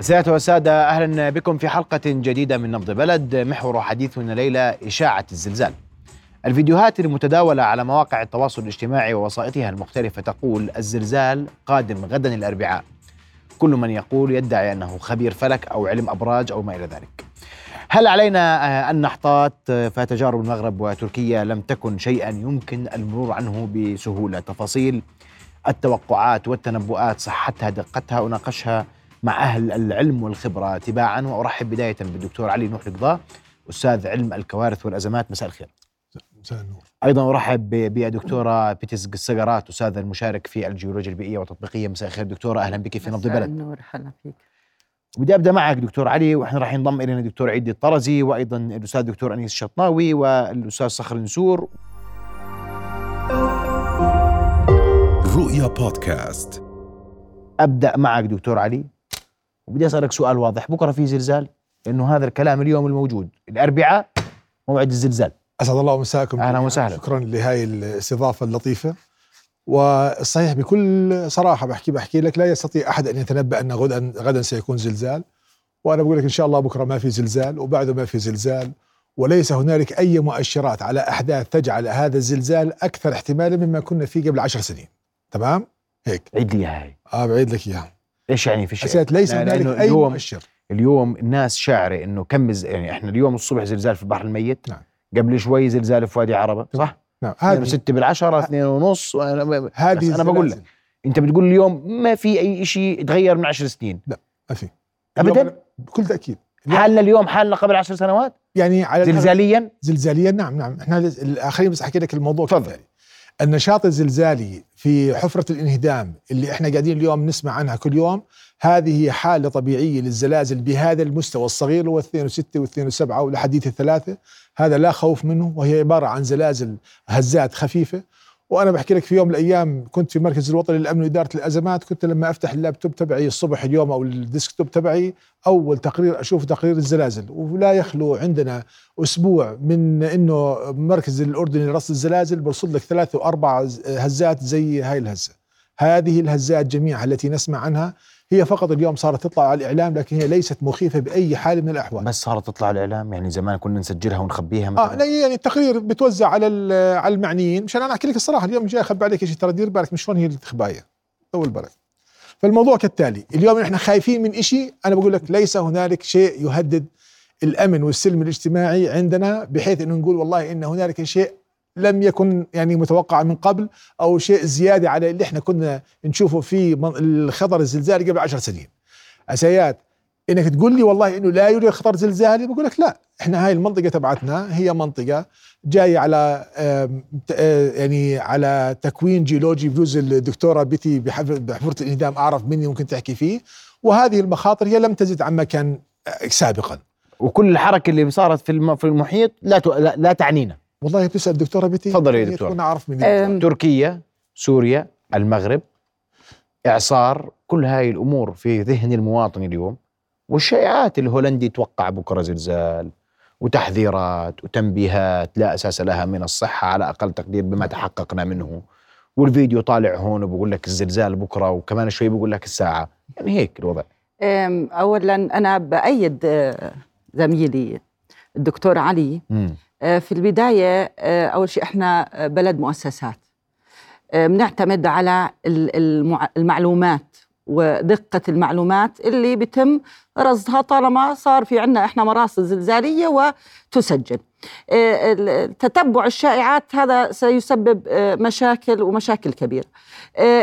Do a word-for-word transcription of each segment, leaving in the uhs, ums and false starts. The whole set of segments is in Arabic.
سيادة والسادة، أهلا بكم في حلقة جديدة من نبض بلد. محور حديثنا ليلة إشاعة الزلزال. الفيديوهات المتداولة على مواقع التواصل الاجتماعي ووسائطها المختلفة تقول الزلزال قادم غدا الأربعاء. كل من يقول يدعي أنه خبير فلك أو علم أبراج أو ما إلى ذلك. هل علينا النحطات؟ فتجارب المغرب وتركيا لم تكن شيئا يمكن المرور عنه بسهولة. تفاصيل التوقعات والتنبؤات، صحتها، دقتها، أناقشها مع أهل العلم والخبرة تباعا. وأرحب بداية بالدكتور علي نوح القضاة، أستاذ علم الكوارث والأزمات. مساء الخير. مساء النور. أيضا أرحب بدكتورة بيتي السقرات، أستاذ المشارك في الجيولوجيا البيئية والتطبيقية. مساء الخير دكتورة، أهلا بك في نبض بلد. مساء النور، حلا فيك. بدي أبدأ معك دكتور علي، وإحنا راح ينضم إلينا دكتور عيد الطرزي وأيضا الأستاذ دكتور أنيس الشطناوي والأستاذ صخر النسور. رؤيا بودكاست. أبدأ معك دكتور علي، وبدي أسألك سؤال واضح. بكرة في زلزال؟ لأنه هذا الكلام اليوم الموجود، الأربعاء موعد الزلزال. أسعد الله مساءكم. أهلا وسهلا. شكرا لهاي الاستضافة اللطيفة. والصحيح بكل صراحة بحكي بحكي لك، لا يستطيع أحد أن يتنبأ أن غدا غدا سيكون زلزال. وأنا بقول لك إن شاء الله بكرة ما في زلزال، وبعده ما في زلزال، وليس هنالك أي مؤشرات على أحداث تجعل هذا الزلزال أكثر احتمالا مما كنا فيه قبل عشر سنين. تمام هيك. عيد لي هاي. آه بعيد لك إياها. إيش يعني في شيء؟ ليس هنالك أي اليوم مؤشر. اليوم الناس شاعرة إنه كم ز... يعني إحنا اليوم الصبح زلزال في البحر الميت. نعم. قبل شوي زلزال في وادي عربة، صح؟ نعم. هذه ستة بالعشرة، اثنين ونص. أنا هذه أنا بقول لك، أنت بتقول اليوم ما في أي شيء تغير من عشر سنين. لا ما في أبدا. بكل تأكيد حالنا اليوم حالنا قبل عشر سنوات يعني على زلزاليا. زلزاليا نعم نعم. إحنا آخرين بس أحكي لك الموضوع. تفضل. النشاط الزلزالي في حفرة الانهدام اللي إحنا قاعدين اليوم نسمع عنها كل يوم، هذه هي حالة طبيعية للزلازل بهذا المستوى الصغير، والاثنين وستة والاثنين وسبعة والحديث الثلاثة، هذا لا خوف منه، وهي عبارة عن زلازل هزات خفيفة. وأنا بحكي لك في يوم من الأيام كنت في مركز الوطني للأمن وإدارة الأزمات، كنت لما أفتح اللابتوب تبعي الصبح اليوم أو الديسكتوب تبعي أول تقرير أشوف تقرير الزلازل. ولا يخلو عندنا أسبوع من إنه مركز الأردن لرصد الزلازل برصد لك ثلاثة وأربعة هزات زي هاي الهزة. هذه الهزات جميعها التي نسمع عنها هي فقط اليوم صارت تطلع على الإعلام، لكن هي ليست مخيفة بأي حال من الأحوال. بس صارت تطلع على الإعلام، يعني زمان كنا نسجلها ونخبيها مثلا. آه لا يعني التقرير بتوزع على على المعنيين. مشان أنا أحكي لك الصراحة اليوم جاي أخبي عليك شيء ترى دير بالك، مش هون هي الخباية طول بالك. فالموضوع كالتالي، اليوم نحن خايفين من إشي، أنا بقول لك ليس هنالك شيء يهدد الأمن والسلم الاجتماعي عندنا بحيث إنه نقول والله إن هنالك شيء لم يكن يعني متوقع من قبل أو شيء زيادة على اللي احنا كنا نشوفه في الخطر الزلزالي قبل عشر سنين. أسيات إنك تقول لي والله إنه لا يوجد خطر زلزالي، بقول لك لا، احنا هاي المنطقة تبعتنا هي منطقة جاية على يعني على تكوين جيولوجي. بجوز الدكتورة بيتي بحفرة الانهدام أعرف مني ممكن تحكي فيه. وهذه المخاطر هي لم تزد عما كان سابقا، وكل الحركة اللي صارت في في المحيط لا لا تعنينا. والله بتسأل الدكتورة بيتي. تفضل يا دكتور. كنا عارف من تركيا، سوريا، المغرب، إعصار، كل هاي الأمور في ذهن المواطن اليوم. والشائعات الهولندي يتوقع بكرة زلزال، وتحذيرات وتنبيهات لا أساس لها من الصحة على أقل تقدير بما تحققنا منه. والفيديو طالع هون وبقول لك الزلزال بكرة، وكمان شوي بقول لك الساعة، يعني هيك الوضع. أولا أنا بأيد زميلي الدكتور علي. مم. في البداية أول شيء إحنا بلد مؤسسات، بنعتمد على المعلومات ودقة المعلومات اللي بتم رصدها طالما صار في عنا إحنا مراصد زلزالية وتسجل. تتبع الشائعات هذا سيسبب مشاكل ومشاكل كبيرة.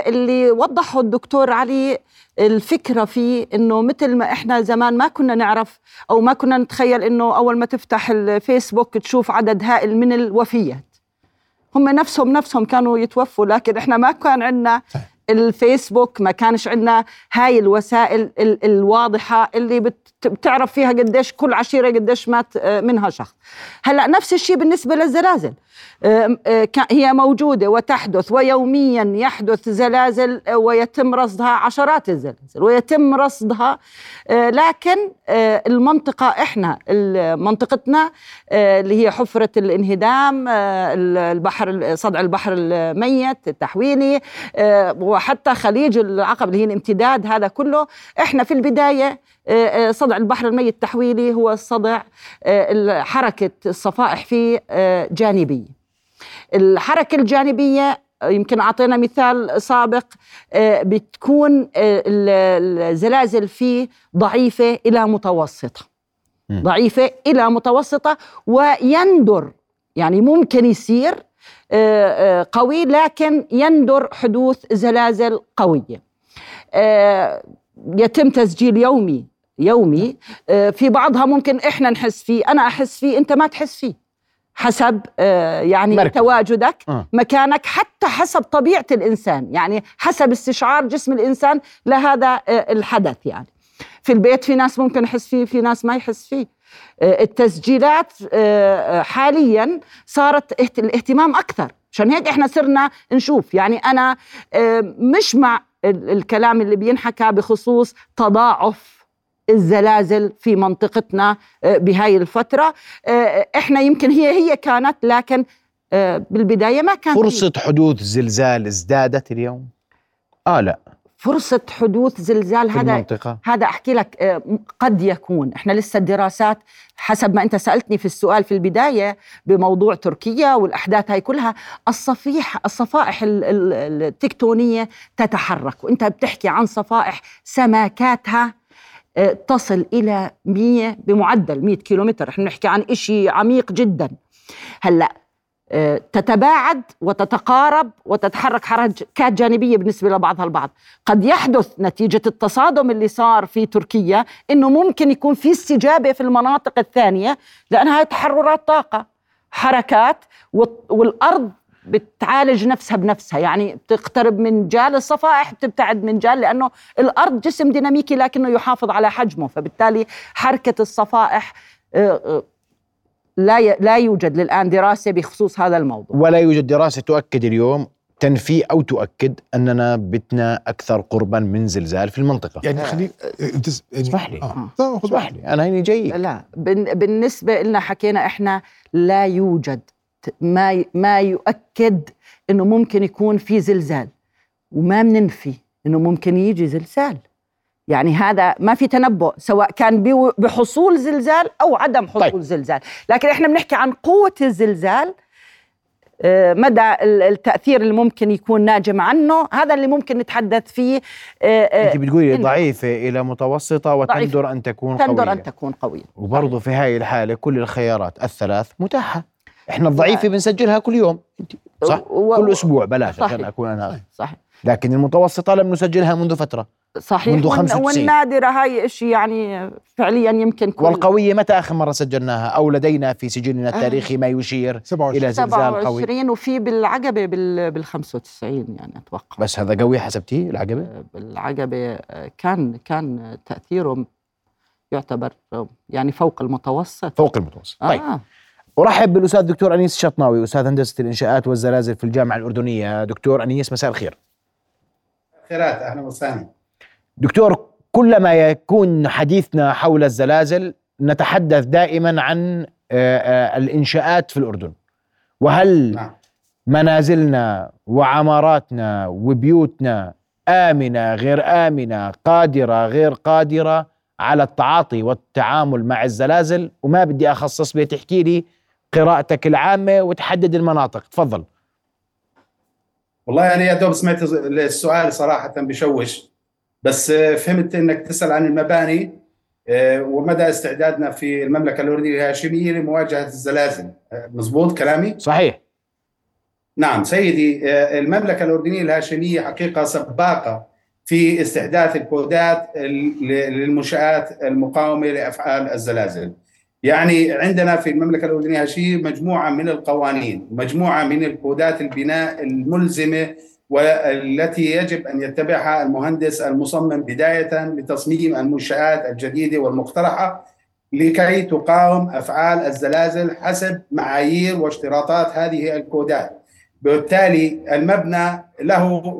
اللي وضحه الدكتور علي الفكرة فيه إنه مثل ما إحنا زمان ما كنا نعرف أو ما كنا نتخيل إنه أول ما تفتح الفيسبوك تشوف عدد هائل من الوفيات. هم نفسهم نفسهم كانوا يتوفوا، لكن إحنا ما كان عندنا الفيسبوك، ما كانش عندنا هاي الوسائل الواضحة اللي بتعرف فيها قديش كل عشيرة قديش مات منها شخص. هلأ نفس الشيء بالنسبة للزلازل، هي موجودة وتحدث، ويوميا يحدث زلازل ويتم رصدها عشرات الزلازل ويتم رصدها. لكن المنطقة إحنا منطقتنا اللي هي حفرة الانهدام، البحر صدع البحر الميت التحويلي، وحتى خليج العقب اللي هي الامتداد هذا كله. احنا في البداية صدع البحر الميت التحويلي هو الصدع حركة الصفائح فيه جانبية. الحركة الجانبية يمكن أعطينا مثال سابق، بتكون الزلازل فيه ضعيفة إلى متوسطة، ضعيفة إلى متوسطة، ويندر يعني ممكن يصير قوي لكن يندر حدوث زلازل قوية. يتم تسجيل يومي يومي في بعضها، ممكن إحنا نحس فيه، أنا أحس فيه، أنت ما تحس فيه، حسب يعني مركز تواجدك، آه. مكانك، حتى حسب طبيعة الإنسان، يعني حسب استشعار جسم الإنسان لهذا الحدث. يعني في البيت في ناس ممكن يحس فيه، في ناس ما يحس فيه. التسجيلات حاليا صارت الاهتمام أكثر، عشان هيك إحنا صرنا نشوف. يعني أنا مش مع الكلام اللي بينحكى بخصوص تضاعف الزلازل في منطقتنا بهاي الفترة. احنا يمكن هي هي كانت، لكن بالبداية ما كانت فرصة فيه. حدوث زلزال ازدادت اليوم؟ آه لا، فرصة حدوث زلزال هذا هذا أحكي لك قد يكون، إحنا لسه الدراسات، حسب ما أنت سألتني في السؤال في البداية بموضوع تركيا والأحداث هاي كلها، الصفيح الصفائح التكتونية تتحرك، وأنت بتحكي عن صفائح سماكاتها تصل إلى مية بمعدل مية كيلومتر، إحنا نحكي عن إشي عميق جدا. هلأ تتباعد وتتقارب وتتحرك حركات جانبية بالنسبة لبعضها البعض. قد يحدث نتيجة التصادم اللي صار في تركيا إنه ممكن يكون في استجابة في المناطق الثانية، لأنها تحررات طاقة، حركات، والأرض بتعالج نفسها بنفسها، يعني بتقترب من جال الصفائح بتبتعد من جال، لأنه الأرض جسم ديناميكي لكنه يحافظ على حجمه، فبالتالي حركة الصفائح لا لا يوجد للآن دراسة بخصوص هذا الموضوع، ولا يوجد دراسة تؤكد اليوم تنفي أو تؤكد أننا بتنا أكثر قربا من زلزال في المنطقة. يعني خليك اسمح لي اسمح لي أنا هيني جاي. لا، بالنسبة لنا حكينا إحنا لا يوجد ما ما يؤكد إنه ممكن يكون في زلزال، وما مننفي إنه ممكن يجي زلزال. يعني هذا ما في تنبؤ، سواء كان بحصول زلزال أو عدم حصول طيب. زلزال، لكن إحنا بنحكي عن قوة الزلزال، مدى التأثير اللي ممكن يكون ناجم عنه، هذا اللي ممكن نتحدث فيه. أنت بتقولي ضعيفة إلى متوسطة وتندر أن تكون قوية. تندر أن تكون قوية. وبرضه في هاي الحالة كل الخيارات الثلاث متاحة. إحنا الضعيفة بنسجلها كل يوم، صح؟ و... كل أسبوع بلاش عشان أكون أنا صحيح، لكن المتوسطة لم نسجلها منذ فترة، صحيح، منذ خمسة وتسعين، والنادرة هاي إشي يعني فعليا يمكن كل. والقوية متى آخر مرة سجلناها أو لدينا في سجلنا التاريخي ما يشير سبعة وعشرين إلى زلزال قوي؟ سبعة وعشرين وفي بالعقبة بالخمسة وتسعين يعني أتوقع. بس هذا قوي حسبتيه العقبة؟ بالعقبة كان كان تأثيره يعتبر يعني فوق المتوسط. فوق المتوسط آه. طيب، أرحب بالأستاذ دكتور أنيس الشطناوي، أستاذ هندسة الإنشاءات والزلازل في الجامعة الأردنية. دكتور أنيس، مساء الخير. خيرات، أهلا وسهلا. دكتور، كلما يكون حديثنا حول الزلازل نتحدث دائما عن الإنشاءات في الأردن، وهل منازلنا وعماراتنا وبيوتنا آمنة غير آمنة، قادرة غير قادرة على التعاطي والتعامل مع الزلازل؟ وما بدي أخصص بيه، تحكي لي قراءتك العامة وتحدد المناطق، تفضل. والله أنا يعني يا دوب سمعت السؤال صراحة بشوش، بس فهمت أنك تسأل عن المباني ومدى استعدادنا في المملكة الأردنية الهاشمية لمواجهة الزلازل، مزبوط كلامي؟ صحيح. نعم سيدي، المملكة الأردنية الهاشمية حقيقة سباقة في استحداث الكودات للمنشآت المقاومة لأفعال الزلازل. يعني عندنا في المملكة الأردنية الهاشمية مجموعة من القوانين، مجموعة من الكودات البناء الملزمة والتي يجب أن يتبعها المهندس المصمم بداية لتصميم المنشآت الجديدة والمقترحة لكي تقاوم أفعال الزلازل حسب معايير واشتراطات هذه الكودات. بالتالي المبنى له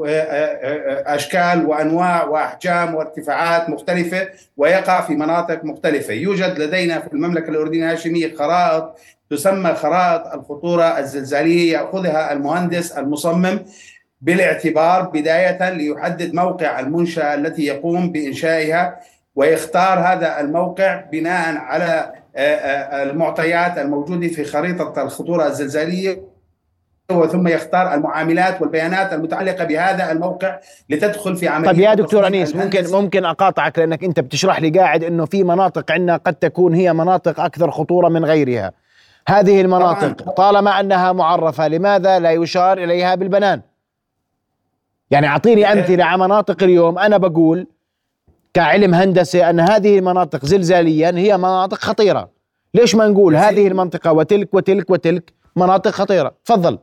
أشكال وأنواع وأحجام وارتفاعات مختلفة ويقع في مناطق مختلفة. يوجد لدينا في المملكة الأردنية الهاشمية خرائط تسمى خرائط الخطورة الزلزالية، يأخذها المهندس المصمم بالاعتبار بداية ليحدد موقع المنشأة التي يقوم بإنشائها ويختار هذا الموقع بناء على المعطيات الموجودة في خريطة الخطورة الزلزالية، وثم يختار المعاملات والبيانات المتعلقة بهذا الموقع لتدخل في عملية. طيب يا دكتور أنيس، ممكن ممكن أقاطعك لأنك أنت بتشرح لي قاعد أنه في مناطق عندنا قد تكون هي مناطق أكثر خطورة من غيرها، هذه المناطق طبعاً طالما أنها معرفة لماذا لا يشار إليها بالبنان؟ يعني أعطيني أمثلة على مناطق اليوم أنا بقول كعلم هندسة أن هذه المناطق زلزاليا هي مناطق خطيرة، ليش ما نقول هذه المنطقة وتلك وتلك وتلك مناطق خطيرة؟ تفضل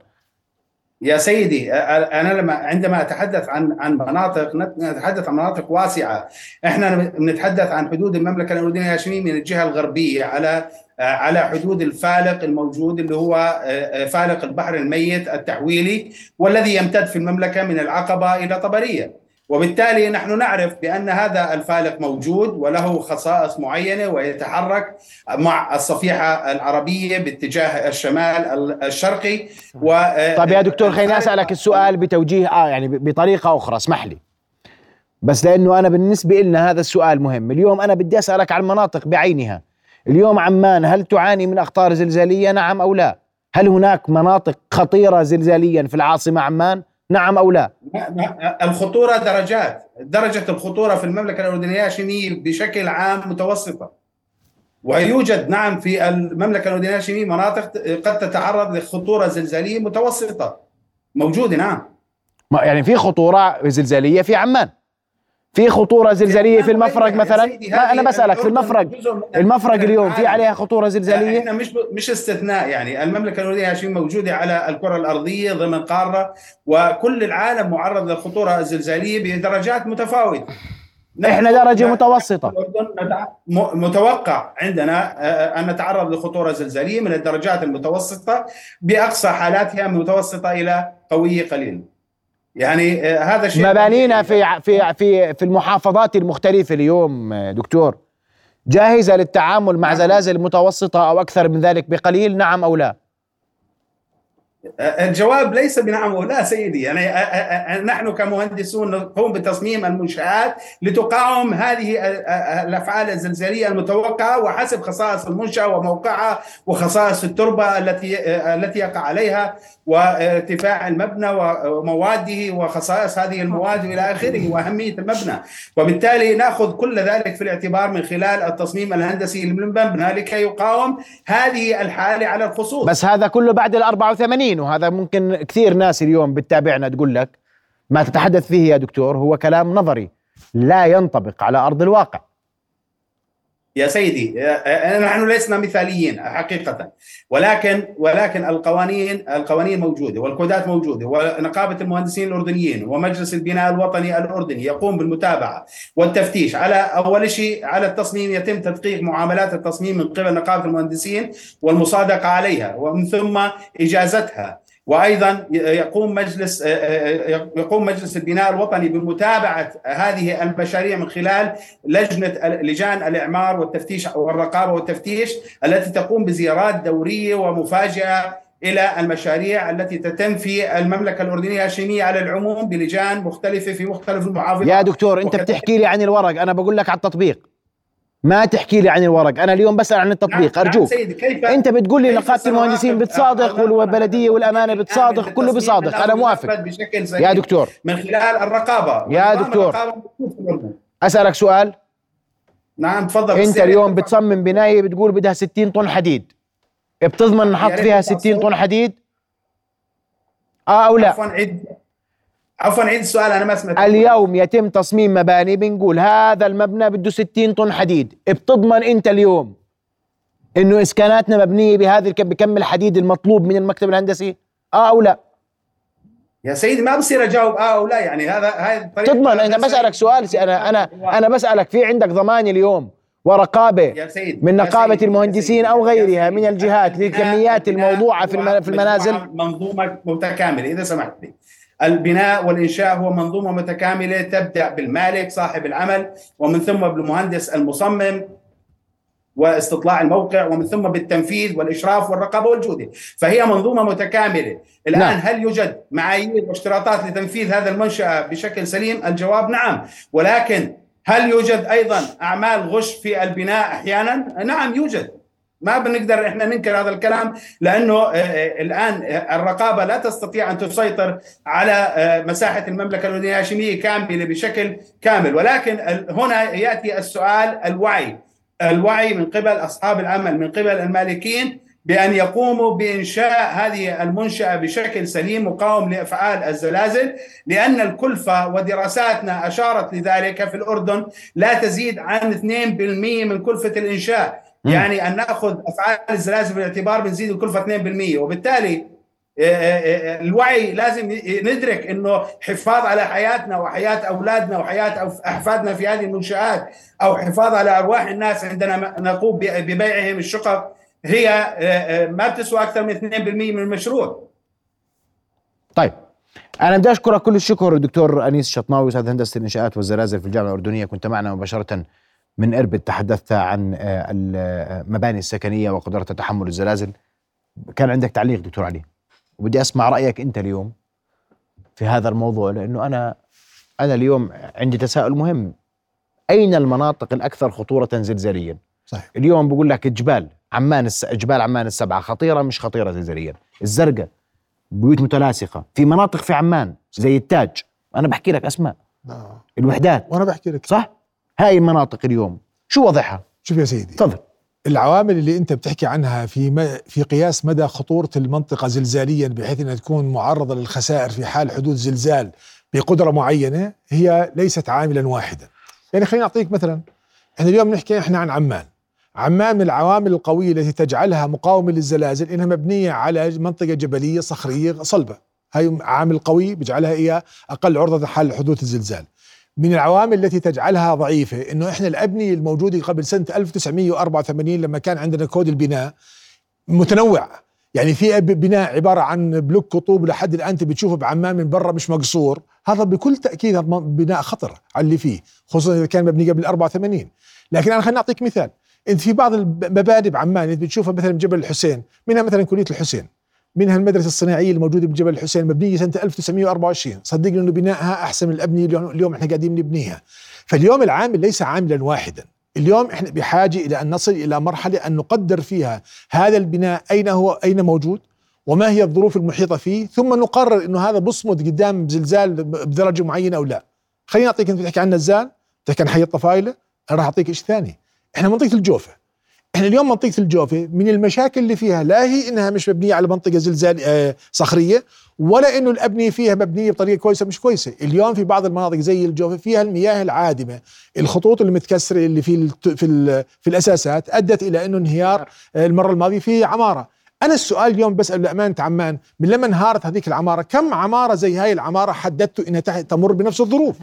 يا سيدي. أنا لما عندما أتحدث عن عن مناطق نتحدث عن مناطق واسعة، إحنا نتحدث عن حدود المملكة الأردنية الهاشمية من الجهة الغربية على على حدود الفالق الموجود اللي هو فالق البحر الميت التحويلي، والذي يمتد في المملكة من العقبة إلى طبرية، وبالتالي نحن نعرف بأن هذا الفالق موجود وله خصائص معينة ويتحرك مع الصفيحة العربية باتجاه الشمال الشرقي و... طيب يا دكتور خليني أسألك السؤال بتوجيه آه يعني بطريقة أخرى، اسمح لي بس لأنه أنا بالنسبة لنا هذا السؤال مهم. اليوم أنا بدي أسألك عن مناطق بعينها، اليوم عمان هل تعاني من أخطار زلزالية نعم أو لا؟ هل هناك مناطق خطيرة زلزاليا في العاصمة عمان نعم أو لا؟ الخطورة درجات، درجة الخطورة في المملكة الأردنية الهاشمية بشكل عام متوسطة، ويوجد نعم في المملكة الأردنية الهاشمية مناطق قد تتعرض لخطورة زلزالية متوسطة موجودة. نعم يعني في خطورة زلزالية في عمان، في خطورة زلزالية في المفرق مثلا؟ ما أنا بسألك في المفرق، المفرق اليوم في عليها خطورة زلزالية؟ احنا مش مش استثناء، يعني المملكة الأردنية الهاشمية موجودة على الكرة الأرضية ضمن قارة، وكل العالم معرض للخطورة الزلزالية بدرجات متفاوتة. احنا درجة متوسطة، متوقع عندنا أن نتعرض لخطورة زلزالية من الدرجات المتوسطة بأقصى حالاتها متوسطة إلى قوية قليلا. يعني هذا الشيء مبانينا في في في في المحافظات المختلفة اليوم دكتور جاهزة للتعامل مع زلازل متوسطة أو أكثر من ذلك بقليل نعم أو لا؟ الجواب ليس بنعم ولا سيدي. يعني نحن كمهندسون نقوم بتصميم المنشآت لتقاوم هذه الأفعال الزلزالية المتوقعة وحسب خصائص المنشأة وموقعها وخصائص التربة التي التي يقع عليها وارتفاع المبنى ومواده وخصائص هذه المواد إلى آخره وأهمية المبنى، وبالتالي نأخذ كل ذلك في الاعتبار من خلال التصميم الهندسي للمبنى لكي يقاوم هذه الحالة على الخصوص. بس هذا كله بعد الأربعة وثمانين، وهذا ممكن كثير ناس اليوم بتتابعنا تقول لك ما تتحدث فيه يا دكتور هو كلام نظري لا ينطبق على أرض الواقع. يا سيدي نحن لسنا مثاليين حقيقة، ولكن ولكن القوانين القوانين موجودة والكودات موجودة، ونقابة المهندسين الأردنيين ومجلس البناء الوطني الأردني يقوم بالمتابعة والتفتيش. على أول شيء على التصميم يتم تدقيق معاملات التصميم من قبل نقابة المهندسين والمصادقة عليها ومن ثم إجازتها، وأيضا يقوم مجلس يقوم مجلس البناء الوطني بمتابعة هذه المشاريع من خلال لجنة لجان الإعمار والتفتيش والرقابة والتفتيش التي تقوم بزيارات دورية ومفاجئة إلى المشاريع التي تتم في المملكة الأردنية الهاشمية على العموم بلجان مختلفة في مختلف المحافظات. يا دكتور أنت بتحكي لي عن الورق، أنا بقول لك على التطبيق، ما تحكي لي عن الورق، أنا اليوم بسأل عن التطبيق. نعم أرجوك كيف أنت بتقول لي نقابة المهندسين بتصادق والبلدية والأمانة بتصادق كله بصادق، أنا موافق يا دكتور من خلال الرقابة. يا دكتور أسألك سؤال. نعم تفضل. أنت اليوم بتصمم بناية بتقول بدها ستين طن حديد، بتضمن نحط فيها ستين طن حديد آه أو لا؟ عفوا عيد السؤال أنا ما سمعت. اليوم يتم تصميم مباني بنقول هذا المبنى بده ستين طن حديد، بتضمن أنت اليوم إنه إسكاناتنا مبنية بهذا بكم الحديد المطلوب من المكتب الهندسي آه أو لا؟ يا سيدي ما بصير أجاوب آه أو لا، يعني هذا هاي تضمن. أنا بسألك سؤال، أنا أنا أنا بسألك في عندك ضمان اليوم ورقابة من نقابة المهندسين أو غيرها من الجهات للكميات الموضوعة في المنازل؟ منظومة متكاملة إذا سمحت لي. البناء والإنشاء هو منظومة متكاملة تبدأ بالمالك صاحب العمل ومن ثم بالمهندس المصمم واستطلاع الموقع ومن ثم بالتنفيذ والإشراف والرقابة والجودة، فهي منظومة متكاملة. الآن نعم. هل يوجد معايير واشتراطات لتنفيذ هذا المنشأ بشكل سليم؟ الجواب نعم. ولكن هل يوجد أيضا أعمال غش في البناء أحيانا؟ نعم يوجد، ما بنقدر إحنا ننكر هذا الكلام، لأنه الآن الرقابة لا تستطيع أن تسيطر على مساحة المملكة الأردنية الهاشمية كاملة بشكل كامل. ولكن هنا يأتي السؤال، الوعي الوعي من قبل أصحاب العمل، من قبل المالكين، بأن يقوموا بإنشاء هذه المنشأة بشكل سليم مقاوم لأفعال الزلازل، لأن الكلفة ودراساتنا أشارت لذلك في الأردن لا تزيد عن اثنين بالمئة من كلفة الإنشاء. يعني أن نأخذ أفعال الزلازل بالاعتبار بنزيد الكلفة اثنين بالمئة، وبالتالي الوعي لازم ندرك أنه حفاظ على حياتنا وحياة أولادنا وحياة أحفادنا في هذه المنشآت، أو حفاظ على أرواح الناس عندنا نقوم ببيعهم الشقق، هي ما بتسوى أكثر من اثنين بالمئة من المشروع. طيب، أنا بدي أشكرك كل الشكر دكتور أنيس الشطناوي، أستاذ هندسة الإنشاءات والزلازل في الجامعة الأردنية، كنت معنا مباشرة من إربد، تحدثت عن المباني السكنية وقدرتها تحمل الزلازل. كان عندك تعليق دكتور علي، وبدي أسمع رأيك أنت اليوم في هذا الموضوع، لأنه أنا أنا اليوم عندي تساؤل مهم، أين المناطق الأكثر خطورة زلزاليا؟ صحيح. اليوم بقول لك جبال عمان، جبال عمان السبعة خطيرة، مش خطيرة زلزاليا. الزرقاء بيوت متلاصقة، في مناطق في عمان زي التاج، أنا بحكي لك أسماء، لا. الوحدات، وأنا بحكي لك صح؟ هاي المناطق اليوم شو وضعها؟ شوف يا سيدي، تفضل. العوامل اللي انت بتحكي عنها في م... في قياس مدى خطورة المنطقة زلزاليا، بحيث انها تكون معرضة للخسائر في حال حدوث زلزال بقدرة معينة، هي ليست عاملا واحدا. يعني خليني اعطيك مثلا، احنا اليوم نحكي احنا عن عمان. عمان من العوامل القوية التي تجعلها مقاومة للزلازل انها مبنية على منطقة جبلية صخرية صلبة، هاي عامل قوي بيجعلها هي اقل عرضة حال حدوث الزلزال. من العوامل التي تجعلها ضعيفة إنه إحنا الأبنية الموجودة قبل سنة ألف وتسعمئة وأربعة وثمانين لما كان عندنا كود البناء متنوع، يعني في بناء عبارة عن بلوك قطوب لحد الآن بتشوفه بعمان من برا مش مقصور، هذا بكل تأكيد هذا بناء خطر على اللي فيه، خصوصا إذا كان مبني قبل أربعة وثمانين. لكن أنا خليني أعطيك مثال، أنت في بعض المباني بعمان أنت بتشوفها مثلا بجبل الحسين، منها مثلا كلية الحسين، منها المدرسة الصناعية الموجودة بجبل الحسين مبنية سنة ألف وتسعمئة وأربعة وعشرين، صدقني إنه بنائها أحسن من الأبنية اليوم إحنا قاعدين نبنيها. فاليوم العامل ليس عاملا واحدا، اليوم إحنا بحاجة إلى أن نصل إلى مرحلة أن نقدر فيها هذا البناء أين هو، أين موجود، وما هي الظروف المحيطة فيه، ثم نقرر إنه هذا بصمد قدام زلزال بدرجة معينة أو لا. خليني أعطيك، أنت بتحكي عن نزال، بتحكي عن حي الطفايلة، أنا راح أعطيك إيش ثاني. إحنا منطقة الجوفة، احنا اليوم منطقة الجوفة من المشاكل اللي فيها لا هي انها مش مبنية على منطقة زلزال صخرية، ولا انه الابنية فيها مبنية بطريقة كويسة مش كويسة. اليوم في بعض المناطق زي الجوفة فيها المياه العادمة، الخطوط المتكسرة اللي في في في الاساسات ادت الى انه انهيار المرة الماضية في عمارة. انا السؤال اليوم بسأل لأمانة عمان، من لما انهارت هذيك العمارة كم عمارة زي هاي العمارة حددتوا انها تمر بنفس الظروف؟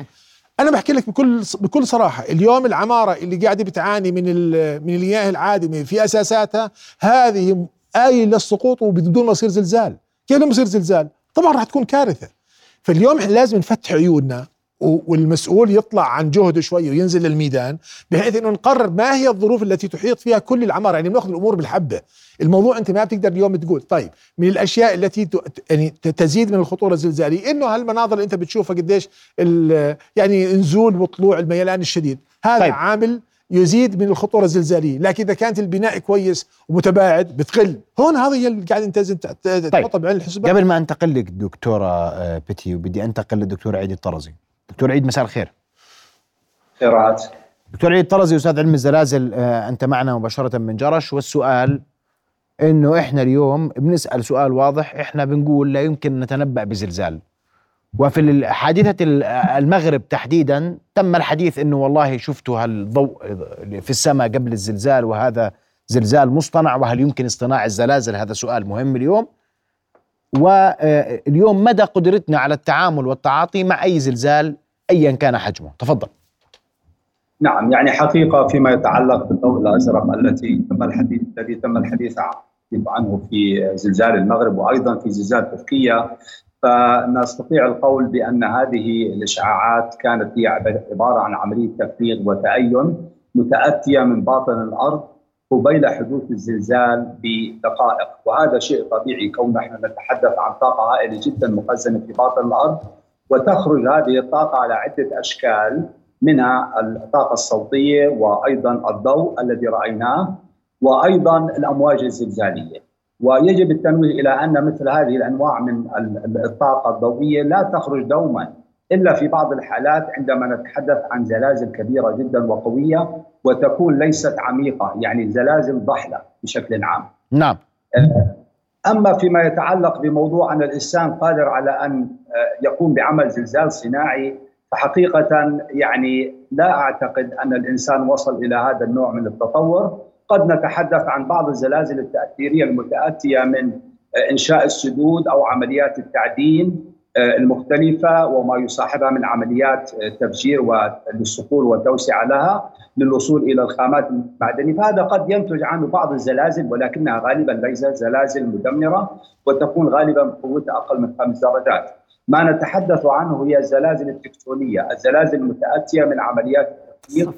أنا بحكي لك بكل بكل صراحة، اليوم العمارة اللي قاعدة بتعاني من من المياه العادمة في أساساتها هذه آية للسقوط وبدون ما يصير زلزال. كيف لما يصير زلزال؟ طبعا راح تكون كارثة. فاليوم إحنا لازم نفتح عيوننا، والمسؤول يطلع عن جهده شوي وينزل للميدان، بحيث إنه نقرر ما هي الظروف التي تحيط فيها كل العمارة. يعني بناخذ الأمور بالحبة، الموضوع أنت ما بتقدر اليوم تقول طيب من الأشياء التي يعني تزيد من الخطورة الزلزالية إنه هالمناظر اللي أنت بتشوفها قديش يعني نزول وطلوع الميلان الشديد، هذا طيب. عامل يزيد من الخطورة الزلزالية، لكن إذا كانت البناء كويس ومتباعد بتقل. هون هذا هي اللي قاعد انت تحطها بعين الحسبان. قبل ما أنتقل لك دكتورة بيتي، وبدي أنتقل للدكتور عيد الطرزي. دكتور عيد مساء الخير. خيرات. دكتور عيد الطرزي أستاذ علم الزلازل، أنت معنا مباشرة من جرش، والسؤال إنه إحنا اليوم بنسأل سؤال واضح، إحنا بنقول لا يمكن نتنبأ بزلزال، وفي حادثة المغرب تحديدا تم الحديث إنه والله شفتوا هالضوء في السماء قبل الزلزال، وهذا زلزال مصطنع، وهل يمكن اصطناع الزلازل؟ هذا سؤال مهم اليوم. واليوم مدى قدرتنا على التعامل والتعاطي مع أي زلزال أيا كان حجمه؟ تفضل. نعم، يعني حقيقة فيما يتعلق بالضوء الأزرق التي تم الحديث الذي تم الحديث عنه في زلزال المغرب وأيضا في زلزال تركيا، فنستطيع القول بأن هذه الإشعاعات كانت هي عبارة عن عملية تفريغ وتأين متأتية من باطن الأرض قبيل حدوث الزلزال بدقائق، وهذا شيء طبيعي كون نحن نتحدث عن طاقة هائلة جدا مخزنة في باطن الأرض، وتخرج هذه الطاقة على عدة أشكال، منها الطاقة الصوتية وأيضا الضوء الذي رأيناه وأيضا الأمواج الزلزالية. ويجب التنويه إلى أن مثل هذه الأنواع من الطاقة الضوئية لا تخرج دوما إلا في بعض الحالات عندما نتحدث عن زلازل كبيرة جدا وقوية وتكون ليست عميقة، يعني زلازل ضحلة بشكل عام. نعم. أما فيما يتعلق بموضوع أن الإنسان قادر على أن يقوم بعمل زلزال صناعي، فحقيقة يعني لا أعتقد أن الإنسان وصل إلى هذا النوع من التطور. قد نتحدث عن بعض الزلازل التأثيرية المتأتية من إنشاء السدود أو عمليات التعدين المختلفة وما يصاحبها من عمليات تفجير والصقور وتوسعة لها للوصول إلى الخامات المعدنية، فهذا قد ينتج عنه بعض الزلازل، ولكنها غالبا ليست زلازل مدمرة وتكون غالبا بقوتها أقل من خمس درجات. ما نتحدث عنه هي الزلازل التكتونية، الزلازل المتأتية من عمليات التفجير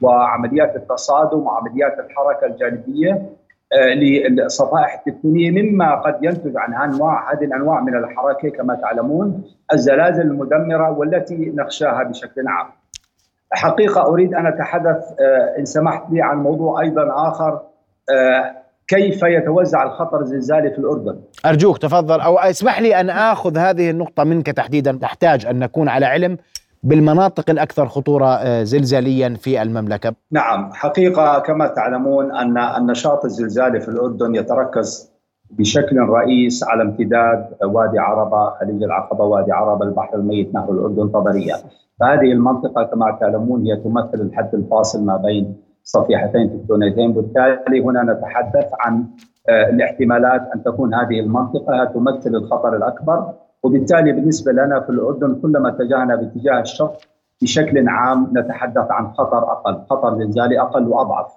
وعمليات التصادم وعمليات الحركة الجانبية للصفائح التكتونية، مما قد ينتج عن أنواع هذه الأنواع من الحركة كما تعلمون الزلازل المدمرة والتي نخشاها بشكل عام. حقيقة أريد أن أتحدث إن سمحت لي عن موضوع أيضا آخر، كيف يتوزع الخطر الزلزالي في الأردن. أرجوك تفضل، أو اسمح لي أن أخذ هذه النقطة منك تحديدا. نحتاج أن نكون على علم بالمناطق الأكثر خطورة زلزاليا في المملكة. نعم، حقيقة كما تعلمون أن النشاط الزلزالي في الأردن يتركز بشكل رئيس على امتداد وادي عربة، خليج العقبة، وادي عربة، البحر الميت، نهر الأردن، طبرية. فهذه المنطقة كما تعلمون هي تمثل الحد الفاصل ما بين صفيحتين تكتونيتين، وبالتالي هنا نتحدث عن الاحتمالات أن تكون هذه المنطقة تمثل الخطر الأكبر. وبالتالي بالنسبة لنا في الأردن كلما اتجهنا باتجاه الشرق بشكل عام نتحدث عن خطر أقل، خطر زلزالي أقل وأضعف.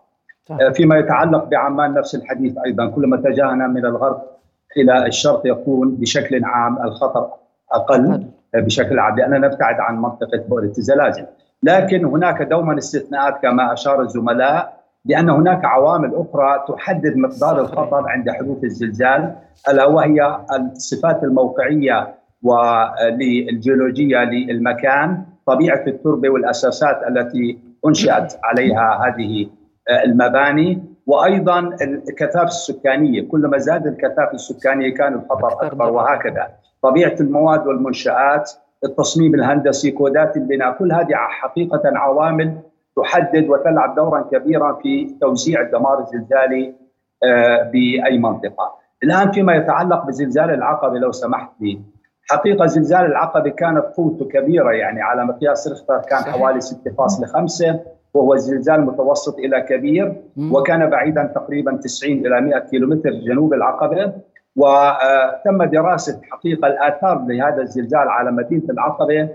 فيما يتعلق بعمان نفس الحديث أيضا، كلما اتجهنا من الغرب إلى الشرق يكون بشكل عام الخطر أقل بشكل عام، لأننا نبتعد عن منطقة بؤرة الزلازل. لكن هناك دوما استثناءات كما أشار الزملاء، لأن هناك عوامل أخرى تحدد مقدار الخطر عند حدوث الزلزال، ألا وهي الصفات الموقعية والجيولوجية للمكان، طبيعة التربة والأساسات التي أنشئت عليها هذه المباني، وأيضا الكثافة السكانية، كلما زاد الكثافة السكانية كان الخطر أكبر، وهكذا طبيعة المواد والمنشآت، التصميم الهندسي، كودات البناء. كل هذه حقيقة عوامل تحدد وتلعب دورا كبيرا في توزيع الدمار الزلزالي بأي منطقة. الآن فيما يتعلق بزلزال العقبة لو سمحت لي، حقيقة زلزال العقبة كانت قوته كبيرة، يعني على مقياس ريختر كان حوالي ستة فاصلة خمسة، وهو زلزال متوسط إلى كبير، وكان بعيدا تقريبا تسعين إلى مئة كيلومتر جنوب العقبة. وتم دراسة حقيقة الآثار لهذا الزلزال على مدينة العقبة،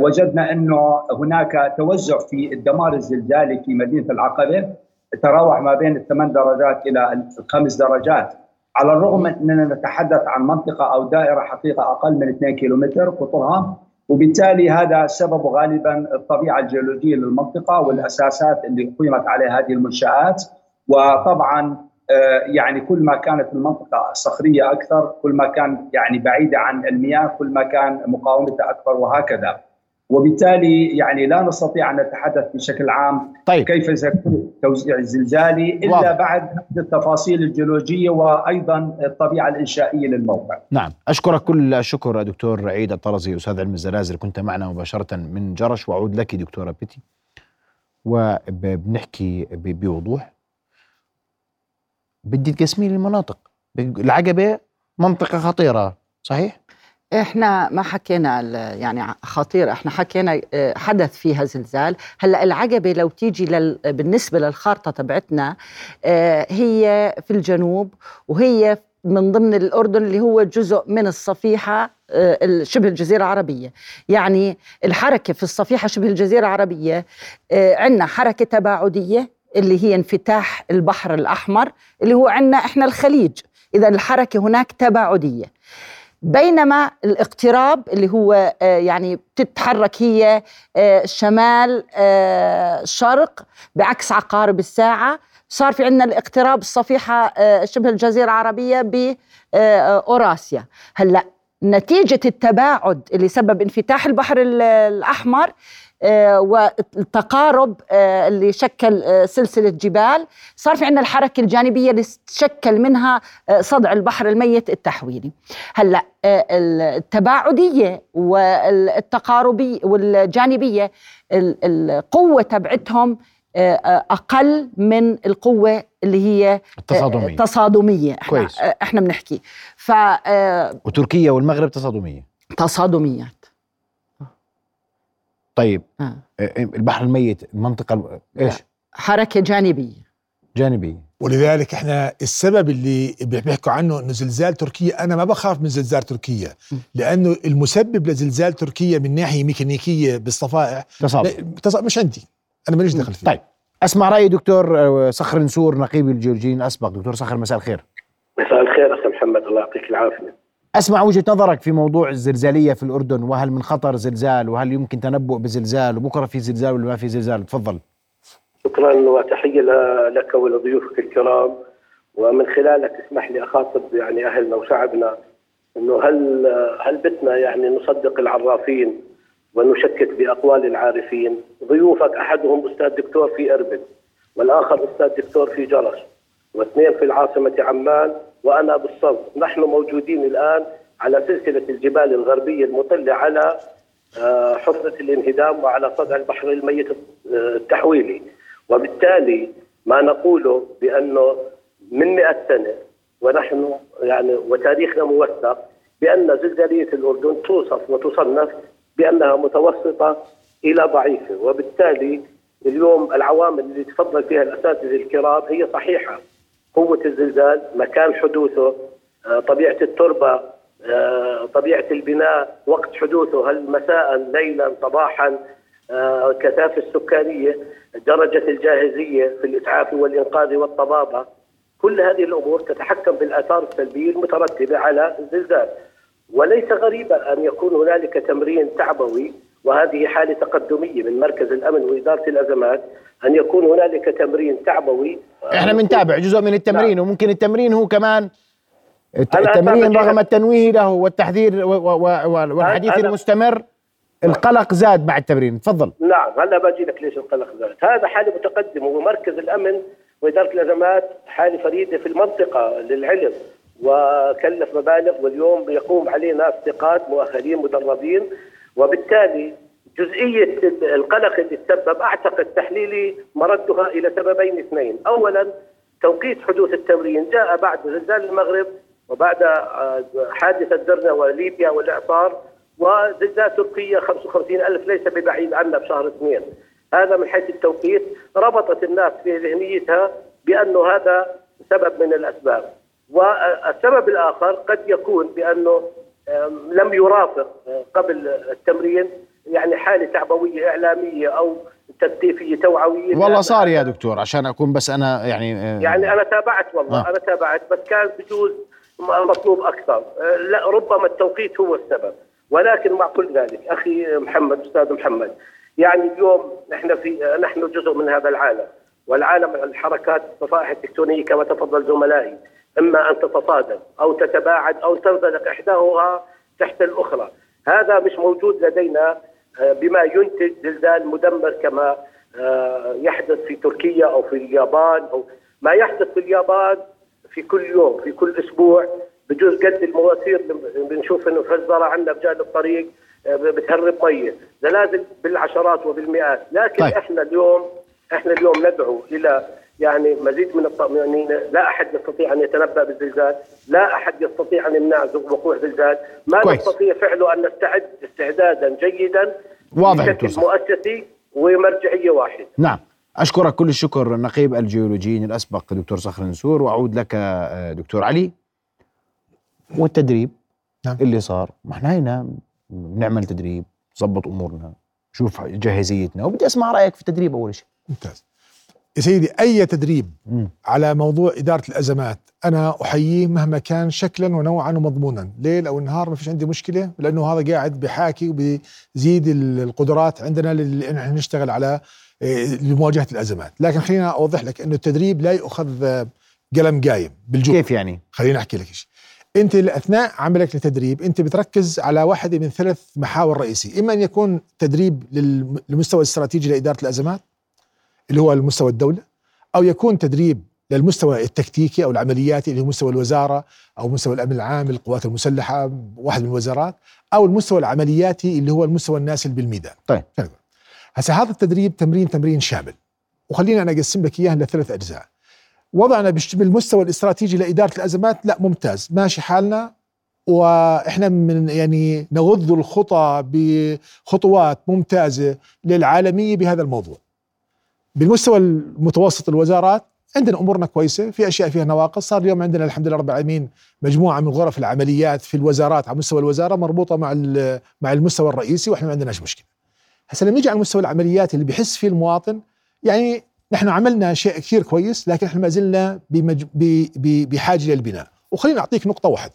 وجدنا أنه هناك توزع في الدمار الزلزالي في مدينة العقبة تراوح ما بين الثمان درجات إلى الخمس درجات، على الرغم أننا نتحدث عن منطقة أو دائرة حقيقة أقل من اثنين كيلومتر قطرها. وبالتالي هذا سبب غالبا الطبيعة الجيولوجية للمنطقة والأساسات اللي قيمت عليها هذه المنشآت. وطبعا يعني كل ما كانت المنطقة صخرية أكثر، كل ما كان يعني بعيدة عن المياه، كل ما كان مقاومتها أكثر، وهكذا. وبالتالي يعني لا نستطيع أن نتحدث بشكل عام طيب. كيف سيكون التوزيع الزلزالي إلا واضح. بعد التفاصيل الجيولوجية وأيضا الطبيعة الإنشائية للموقع. نعم، أشكرك كل الشكر دكتور عيد الطرزي، أستاذ علم الزلازل، كنت معنا مباشرة من جرش. وأعود لك دكتورة بيتي، وبنحكي بوضوح بدي تقسمي المناطق. العقبة منطقة خطيرة صحيح؟ احنا ما حكينا يعني خطير، احنا حكينا حدث فيها زلزال. هلا العقبة لو تيجي لل... بالنسبة للخارطة تبعتنا هي في الجنوب، وهي من ضمن الأردن اللي هو جزء من الصفيحة شبه الجزيرة العربية. يعني الحركة في الصفيحة شبه الجزيرة العربية عندنا حركة تباعدية اللي هي انفتاح البحر الأحمر اللي هو عنا إحنا الخليج، إذا الحركة هناك تباعدية. بينما الاقتراب اللي هو يعني بتتحرك هي شمال شرق بعكس عقارب الساعة، صار في عندنا الاقتراب الصفيحة شبه الجزيرة العربية بأوراسيا. هلأ نتيجة التباعد اللي سبب انفتاح البحر الأحمر والتقارب اللي شكل سلسلة جبال، صار في عندنا الحركة الجانبية اللي شكل منها صدع البحر الميت التحويلي. هلأ التباعدية والتقاربية والجانبية القوة تبعتهم أقل من القوة اللي هي التصادمية, التصادمية. احنا, احنا بنحكي ف... وتركيا والمغرب تصادمية تصادميات. طيب آه. البحر الميت المنطقة إيش؟ حركة جانبية جانبية. ولذلك احنا السبب اللي بيحكوا عنه انه زلزال تركيا، انا ما بخاف من زلزال تركيا، لانه المسبب لزلزال تركيا من ناحية ميكانيكية بالصفائح تصادم. مش عندي، أنا ماليش دخل فيه. طيب أسمع رأي دكتور صخر النسور نقيب الجرجين أسبق. دكتور صخر مساء الخير. مساء الخير أخي محمد، الله يعطيك العافية. أسمع وجهة نظرك في موضوع الزلزالية في الأردن، وهل من خطر زلزال، وهل يمكن تنبؤ بزلزال، وبكرة في زلزال ولا ما في زلزال؟ تفضل. شكرا وتحية لك ولضيوفك الكرام، ومن خلالك اسمح لي أخاطب يعني أهلنا وشعبنا إنه هل هل بتنا يعني نصدق العرافين ونشكك بأقوال العارفين؟ ضيوفك أحدهم أستاذ دكتور في أربد، والآخر أستاذ دكتور في جرش، واثنين في العاصمة عمان، وأنا بالصمت. نحن موجودين الآن على سلسلة الجبال الغربية المطلة على حفرة الانهدام وعلى صدع البحر الميت التحويلي، وبالتالي ما نقوله بأنه من مئة سنة ونحن يعني وتاريخنا موثق بأن زلزالية الأردن توصف وتصنف بأنها متوسطة إلى ضعيفة، وبالتالي اليوم العوامل اللي تفضل فيها الأساتذة الكرام هي صحيحة: قوة الزلزال، مكان حدوثه، طبيعة التربة، طبيعة البناء، وقت حدوثه، هل مساء، ليلا، صباحا، الكثافة السكانية، درجة الجاهزية في الإسعاف والإنقاذ والطبابة. كل هذه الأمور تتحكم بالآثار السلبية المترتبة على الزلزال، وليس غريبا أن يكون هنالك تمرين تعبوي، وهذه حالة تقدمية من مركز الأمن وإدارة الأزمات، أن يكون هنالك تمرين تعبوي. إحنا بنتابع جزء من التمرين، وممكن التمرين هو كمان التمرين رغم التنويه له والتحذير والحديث المستمر، القلق زاد بعد التمرين. تفضل. نعم، هلا باجي لك ليش القلق زاد. هذا حالة متقدمة، ومركز الأمن وإدارة الأزمات حالة فريدة في المنطقة للعلم، وكلف مبالغ، واليوم يقوم علينا افتقاد مؤهلين مدربين، وبالتالي جزئية القلق اللي تسبب أعتقد تحليلي مردها إلى سببين اثنين: أولا توقيت حدوث التمرين جاء بعد زلزال المغرب وبعد حادثة درنا وليبيا والإعصار، وزلزال تركيا خمسة وخمسين ألف ليس ببعيد عنا بشهر اثنين. هذا من حيث التوقيت ربطت الناس في ذهنيتها بأنه هذا سبب من الأسباب، والسبب الآخر قد يكون بأنه لم يرافق قبل التمرين يعني حالة تعبوية إعلامية أو تثقيفية توعوية. والله صار يا دكتور، عشان أكون بس أنا يعني يعني أنا تابعت والله آه. أنا تابعت، بس كان بجوز مطلوب أكثر. لا، ربما التوقيت هو السبب، ولكن مع كل ذلك أخي محمد، أستاذ محمد، يعني اليوم نحن في نحن جزء من هذا العالم، والعالم الحركات الصفائح التكتونية كما تفضل زملائي، إما أن تتصادم أو تتباعد أو تنزلق إحداهما تحت الأخرى. هذا مش موجود لدينا بما ينتج زلزال مدمر كما يحدث في تركيا أو في اليابان، أو ما يحدث في اليابان في كل يوم في كل أسبوع بجزء قد المواسير. بنشوف إنه فزرة عندنا بجانب الطريق بتهرب مية، زلازل بالعشرات وبالمئات. لكن طيب. إحنا اليوم إحنا اليوم ندعو إلى يعني مزيد من الطمأنينة. لا أحد يستطيع أن يتنبأ بالزلزال، لا أحد يستطيع أن يمنع وقوع زلزال. ما كويس. نستطيع فعله أن نستعد استعدادا جيدا بشكل مؤسسي ومرجعية واحد. نعم، أشكرك كل الشكر نقيب الجيولوجيين الأسبق دكتور صخر النسور، وأعود لك دكتور علي. والتدريب نعم. اللي صار، ما احنا هنا بنعمل تدريب، ضبط أمورنا، شوف جاهزيتنا، وبدي أسمع رأيك في التدريب أول شيء. ممتاز. يا سيدي أي تدريب م. على موضوع إدارة الأزمات أنا أحييه مهما كان شكلا ونوعا ومضمونا، ليل أو النهار ما فيش عندي مشكلة، لأنه هذا قاعد بحاكي وبيزيد القدرات عندنا لأننا نشتغل على لمواجهة الأزمات. لكن خلينا أوضح لك أنه التدريب لا يأخذ قلم قايم بالجوع. كيف يعني؟ خلينا أحكي لك شيء. أنت أثناء عملك لتدريب أنت بتركز على واحدة من ثلاث محاور رئيسي، إما أن يكون تدريب للمستوى الاستراتيجي لإدارة الأزمات اللي هو المستوى الدولة، أو يكون تدريب للمستوى التكتيكي أو العملياتي اللي هو مستوى الوزارة أو مستوى الأمن العام القوات المسلحة واحد من الوزارات، أو المستوى العملياتي اللي هو المستوى الناسل بالميدان. طيب هسه هذا التدريب تمرين تمرين شامل، وخلينا أنا أقسم لك إياه لثلاث أجزاء. وضعنا بالمستوى الاستراتيجي لإدارة الأزمات لا ممتاز ماشي حالنا، وإحنا من يعني نغذ الخطى بخطوات ممتازة للعالمية بهذا الموضوع. بالمستوى المتوسط الوزارات عندنا أمورنا كويسة، في أشياء فيها نواقص. صار اليوم عندنا الحمد لله رب العالمين مجموعة من غرف العمليات في الوزارات على مستوى الوزارة مربوطة مع مع المستوى الرئيسي، وإحنا ما عندناش مشكلة. هسا لما يجي على المستوى العمليات اللي بيحس فيه المواطن، يعني نحن عملنا شيء كثير كويس، لكن احنا ما زلنا بمج... ب... ب... بحاجة للبناء. وخليني أعطيك نقطة واحدة،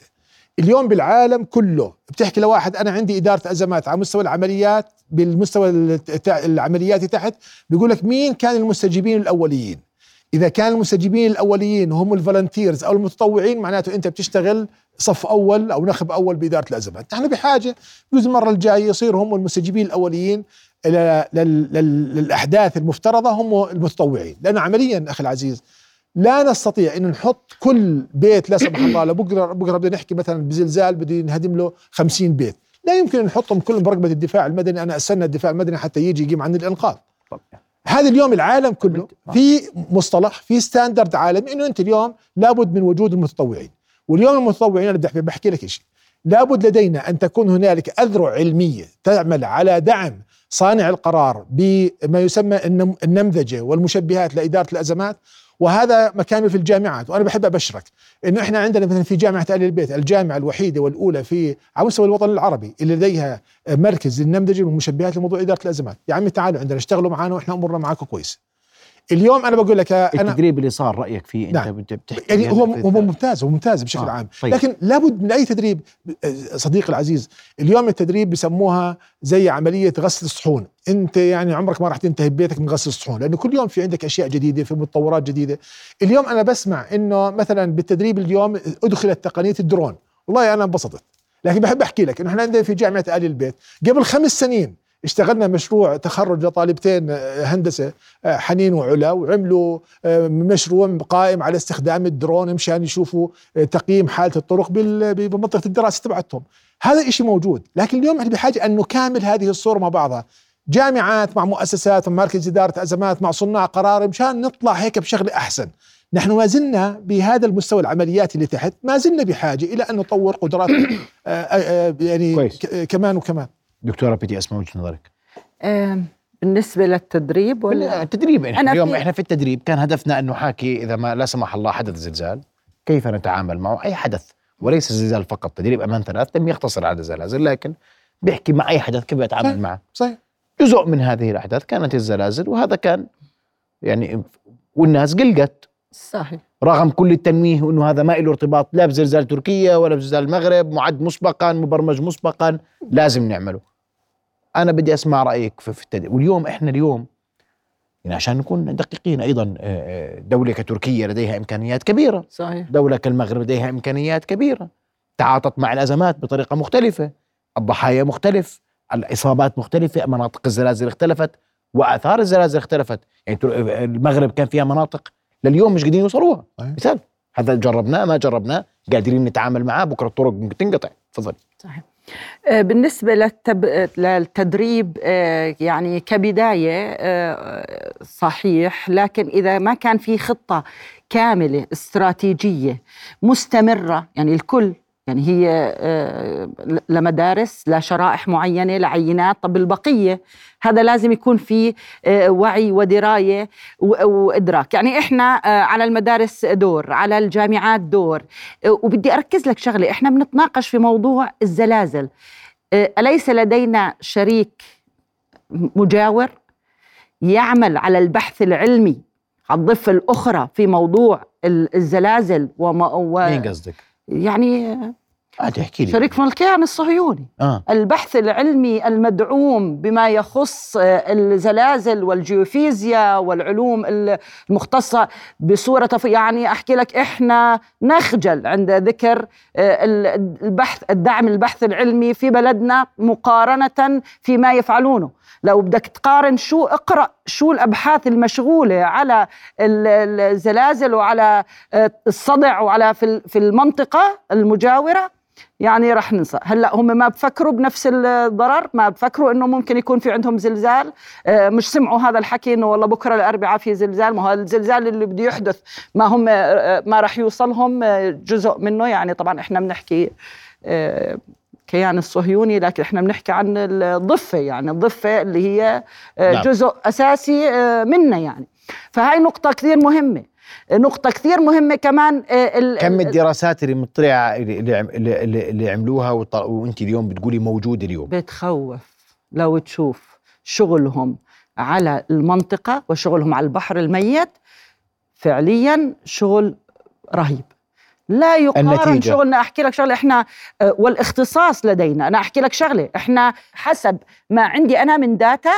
اليوم بالعالم كله بتحكي لواحد أنا عندي إدارة أزمات على مستوى العمليات بالمستوى التع... العملياتي تحت، بيقولك مين كان المستجيبين الأوليين. إذا كان المستجيبين الأوليين هم الفالنتيرز أو المتطوعين، معناته أنت بتشتغل صف أول أو نخب أول بإدارة الأزمات. نحن بحاجة بجوز المرة الجاية يصير هم المستجيبين الأوليين للأحداث المفترضة هم المتطوعين، لأنه عمليا أخي العزيز لا نستطيع أن نحط كل بيت لا سمح الله، بكرة بكرة بدنا نحكي مثلا بزلزال بده ينهدم له خمسين بيت، لا يمكن نحطهم كلهم برقبة الدفاع المدني. أنا أستنى الدفاع المدني حتى يجي يقيم عن الإنقاذ. هذا اليوم العالم كله في مصطلح في ستاندرد عالمي أنه أنت اليوم لابد من وجود المتطوعين، واليوم المتطوعين أنا بدي بحكي لك شيء، لابد لدينا أن تكون هنالك أذرع علمية تعمل على دعم صانع القرار بما يسمى النمذجة والمشبهات لإدارة الأزمات. وهذا مكانه في الجامعات، وأنا بحب أبشرك أنه إحنا عندنا مثلا في جامعة آل البيت الجامعة الوحيدة والأولى في على مستوى الوطن العربي اللي لديها مركز للنمذجة والمشبهات لموضوع إدارة الأزمات. يا عمي تعالوا عندنا اشتغلوا معنا وإحنا أمورنا معاكم كويس. اليوم أنا بقول لك أنا التدريب اللي صار رأيك فيه أنت نعم. بتحكي يعني هو هو ممتاز وممتاز بشكل آه. عام طيب. لكن لابد من أي تدريب صديقي العزيز. اليوم التدريب بسموها زي عملية غسل الصحون، أنت يعني عمرك ما راح تنتهي ببيتك من غسل الصحون، لأنه كل يوم في عندك أشياء جديدة، في متطورات جديدة. اليوم أنا بسمع إنه مثلا بالتدريب اليوم أدخلت تقنية الدرون، والله أنا انبسطت، لكن بحب أحكي لك إنه إحنا عندنا في جامعة آل البيت قبل خمس سنين اشتغلنا مشروع تخرج لطالبتين هندسة حنين وعلا، وعملوا مشروع قائم على استخدام الدرون مشان يشوفوا تقييم حالة الطرق بمنطقة الدراسة تبعتهم. هذا إشي موجود، لكن اليوم احنا بحاجة أن نكامل هذه الصورة مع بعضها، جامعات مع مؤسسات مع مركز إدارة أزمات مع صناع قرار، مشان نطلع هيك بشغل أحسن. نحن ما زلنا بهذا المستوى العملياتي اللي تحت، ما زلنا بحاجة إلى أن نطور قدرات يعني كمان وكمان. دكتورة بدي أسمع وجهة نظرك. آه بالنسبة للتدريب ولا التدريب يعني اليوم إحنا في التدريب كان هدفنا أنه حاكي إذا ما لا سمح الله حدث زلزال كيف نتعامل معه. أي حدث وليس الزلزال فقط، تدريب أمان ثلاث لم يقتصر على الزلازل، لكن بيحكي مع أي حدث كيف أتعامل صحيح. معه صحيح. جزء من هذه الأحداث كانت الزلازل، وهذا كان يعني والناس قلقت صحيح رغم كل التنويه أنه هذا ما له ارتباط لا بزلزال تركيا ولا بزلزال المغرب، معد مسبقا مبرمج مسبقا لازم نعمله. أنا بدي أسمع رأيك في التدريب. واليوم إحنا اليوم يعني عشان نكون دقيقين أيضا، دولة كتركيا لديها إمكانيات كبيرة صحيح. دولة كالمغرب لديها إمكانيات كبيرة، تعاطت مع الأزمات بطريقة مختلفة، الضحايا مختلف، الإصابات مختلفة، مناطق الزلازل اختلفت وآثار الزلازل اختلفت. يعني المغرب كان فيها مناطق لليوم مش قادرين يوصلوها أيه. مثال هذا جربناه ما جربناه قادرين نتعامل معاه، بكرة الطرق ممكن تنقطع. تفضل. صحيح. بالنسبة للتب... للتدريب يعني كبداية صحيح، لكن إذا ما كان في خطة كاملة استراتيجية مستمرة يعني الكل يعني هي لمدارس لشرائح معينة لعينات، طب البقية هذا لازم يكون في وعي ودراية وإدراك. يعني إحنا على المدارس دور، على الجامعات دور، وبدي أركز لك شغلة، إحنا بنتناقش في موضوع الزلازل، أليس لدينا شريك مجاور يعمل على البحث العلمي هتضيف الأخرى في موضوع الزلازل وما و... مين قصدك؟ يعني أحكي لي. شريك الكيان الصهيوني آه. البحث العلمي المدعوم بما يخص الزلازل والجيوفيزيا والعلوم المختصة بصورة يعني أحكي لك إحنا نخجل عند ذكر البحث الدعم البحث العلمي في بلدنا مقارنة فيما يفعلونه. لو بدك تقارن شو اقرأ شو الأبحاث المشغولة على الزلازل وعلى الصدع وعلى في المنطقة المجاورة يعني رح ننسى. هلأ هم ما بفكروا بنفس الضرر، ما بفكروا إنه ممكن يكون في عندهم زلزال، مش سمعوا هذا الحكي إنه والله بكرة الأربعاء في زلزال، ما هو الزلزال اللي بده يحدث ما هم ما رح يوصلهم جزء منه. يعني طبعا إحنا بنحكي كيان الصهيوني لكن إحنا بنحكي عن الضفة، يعني الضفة اللي هي جزء أساسي منا يعني. فهاي نقطة كثير مهمة. نقطة كثير مهمة كمان كم الدراسات اللي مطلعة اللي, اللي, اللي عملوها وانت اليوم بتقولي موجود اليوم. بتخوف لو تشوف شغلهم على المنطقة وشغلهم على البحر الميت، فعليا شغل رهيب لا يقارن النتيجة. شغلنا أحكي لك شغلة إحنا والاختصاص لدينا، أنا أحكي لك شغلة إحنا حسب ما عندي أنا من داتا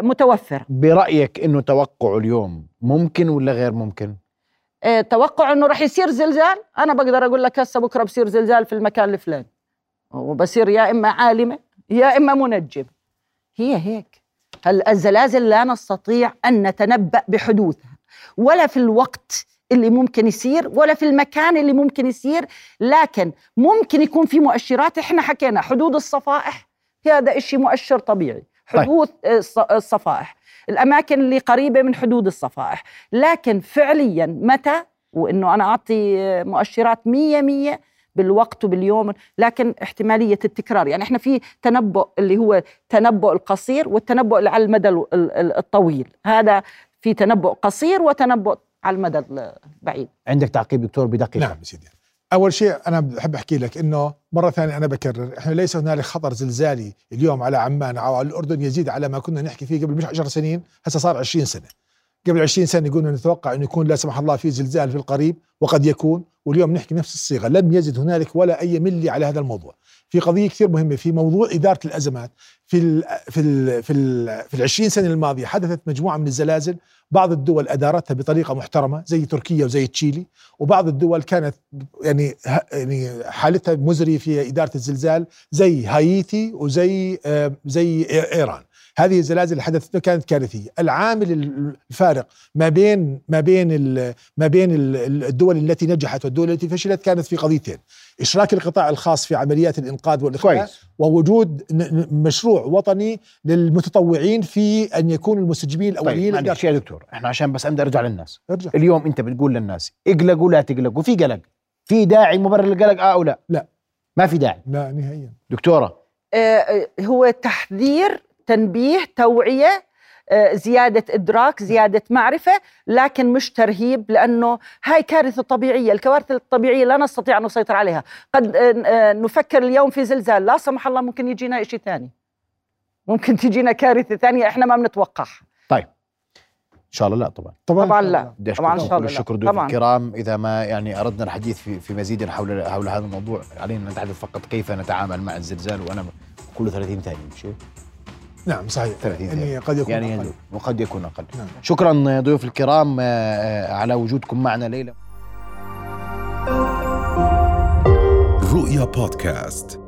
متوفر. برأيك إنه توقع اليوم ممكن ولا غير ممكن؟ اه توقع إنه رح يصير زلزال، أنا بقدر أقول لك هسه بكرة بصير زلزال في المكان الفلاني وبصير يا إما عالمة يا إما منجم. هي هيك الزلازل لا نستطيع أن نتنبأ بحدوثها ولا في الوقت اللي ممكن يصير ولا في المكان اللي ممكن يصير، لكن ممكن يكون في مؤشرات. إحنا حكينا حدود الصفائح، هذا إشي مؤشر طبيعي، حدوث الصفائح، الأماكن اللي قريبة من حدود الصفائح. لكن فعليا متى وإنه أنا أعطي مؤشرات مية مية بالوقت وباليوم، لكن احتمالية التكرار. يعني إحنا في تنبؤ اللي هو تنبؤ القصير والتنبؤ على المدى الطويل، هذا في تنبؤ قصير وتنبؤ على المدى البعيد. عندك تعقيب دكتور بدقيقة؟ نعم سيدي. أول شيء أنا بحب أحكي لك إنه مرة ثانية أنا بكرر، إحنا ليس هنالك خطر زلزالي اليوم على عمان أو على الأردن يزيد على ما كنا نحكي فيه قبل مش عشر سنين، هسه صار عشرين سنة. قبل عشرين سنة يقولوا نتوقع إنه يكون لا سمح الله في زلزال في القريب وقد يكون، واليوم نحكي نفس الصيغة، لم يزد هنالك ولا أي ملي على هذا الموضوع. في قضية كثير مهمة في موضوع إدارة الأزمات. في ال في ال في ال في العشرين سنة الماضية حدثت مجموعة من الزلازل، بعض الدول أدارتها بطريقة محترمة زي تركيا وزي تشيلي، وبعض الدول كانت يعني يعني حالتها مزرية في إدارة الزلزال زي هايتي وزي آه زي إيران. هذه الزلازل اللي حدثت كانت كارثية. العامل الفارق ما بين ما بين ما بين الدول التي نجحت والدول التي فشلت كانت في قضيتين: إشراك القطاع الخاص في عمليات الإنقاذ والإخلاء، ووجود مشروع وطني للمتطوعين في أن يكونوا المستجيبين الأولين. طيب معلش يا دكتور، إحنا عشان بس أمدى أرجع للناس. أرجع. اليوم أنت بتقول للناس اقلقوا لا تقلقوا، في قلق، في داعي مبرر للقلق آه أو لا؟ لا، ما في داعي. لا نهائيا دكتورة. آه هو تحذير، تنبيه، توعية، زيادة إدراك، زيادة معرفة، لكن مش ترهيب، لأنه هاي كارثة طبيعية. الكوارث الطبيعية لا نستطيع أن نسيطر عليها. قد نفكر اليوم في زلزال، لا سمح الله ممكن يجينا إشي ثاني، ممكن تجينا كارثة ثانية إحنا ما بنتوقع. طيب إن شاء الله لا طبعا طبعا, طبعاً لا طبعا إن شاء الله. شكر ضيوف الكرام. إذا ما يعني أردنا الحديث في, في مزيد حول حول هذا الموضوع علينا نتحدث فقط كيف نتعامل مع الزلزال، وأنا كل ثلاثين ثانية مش نعم صحيح يعني قد يكون يعني أقل وقد يكون أقل. نعم. شكرا ضيوف الكرام على وجودكم معنا ليلى. رؤيا بودكاست.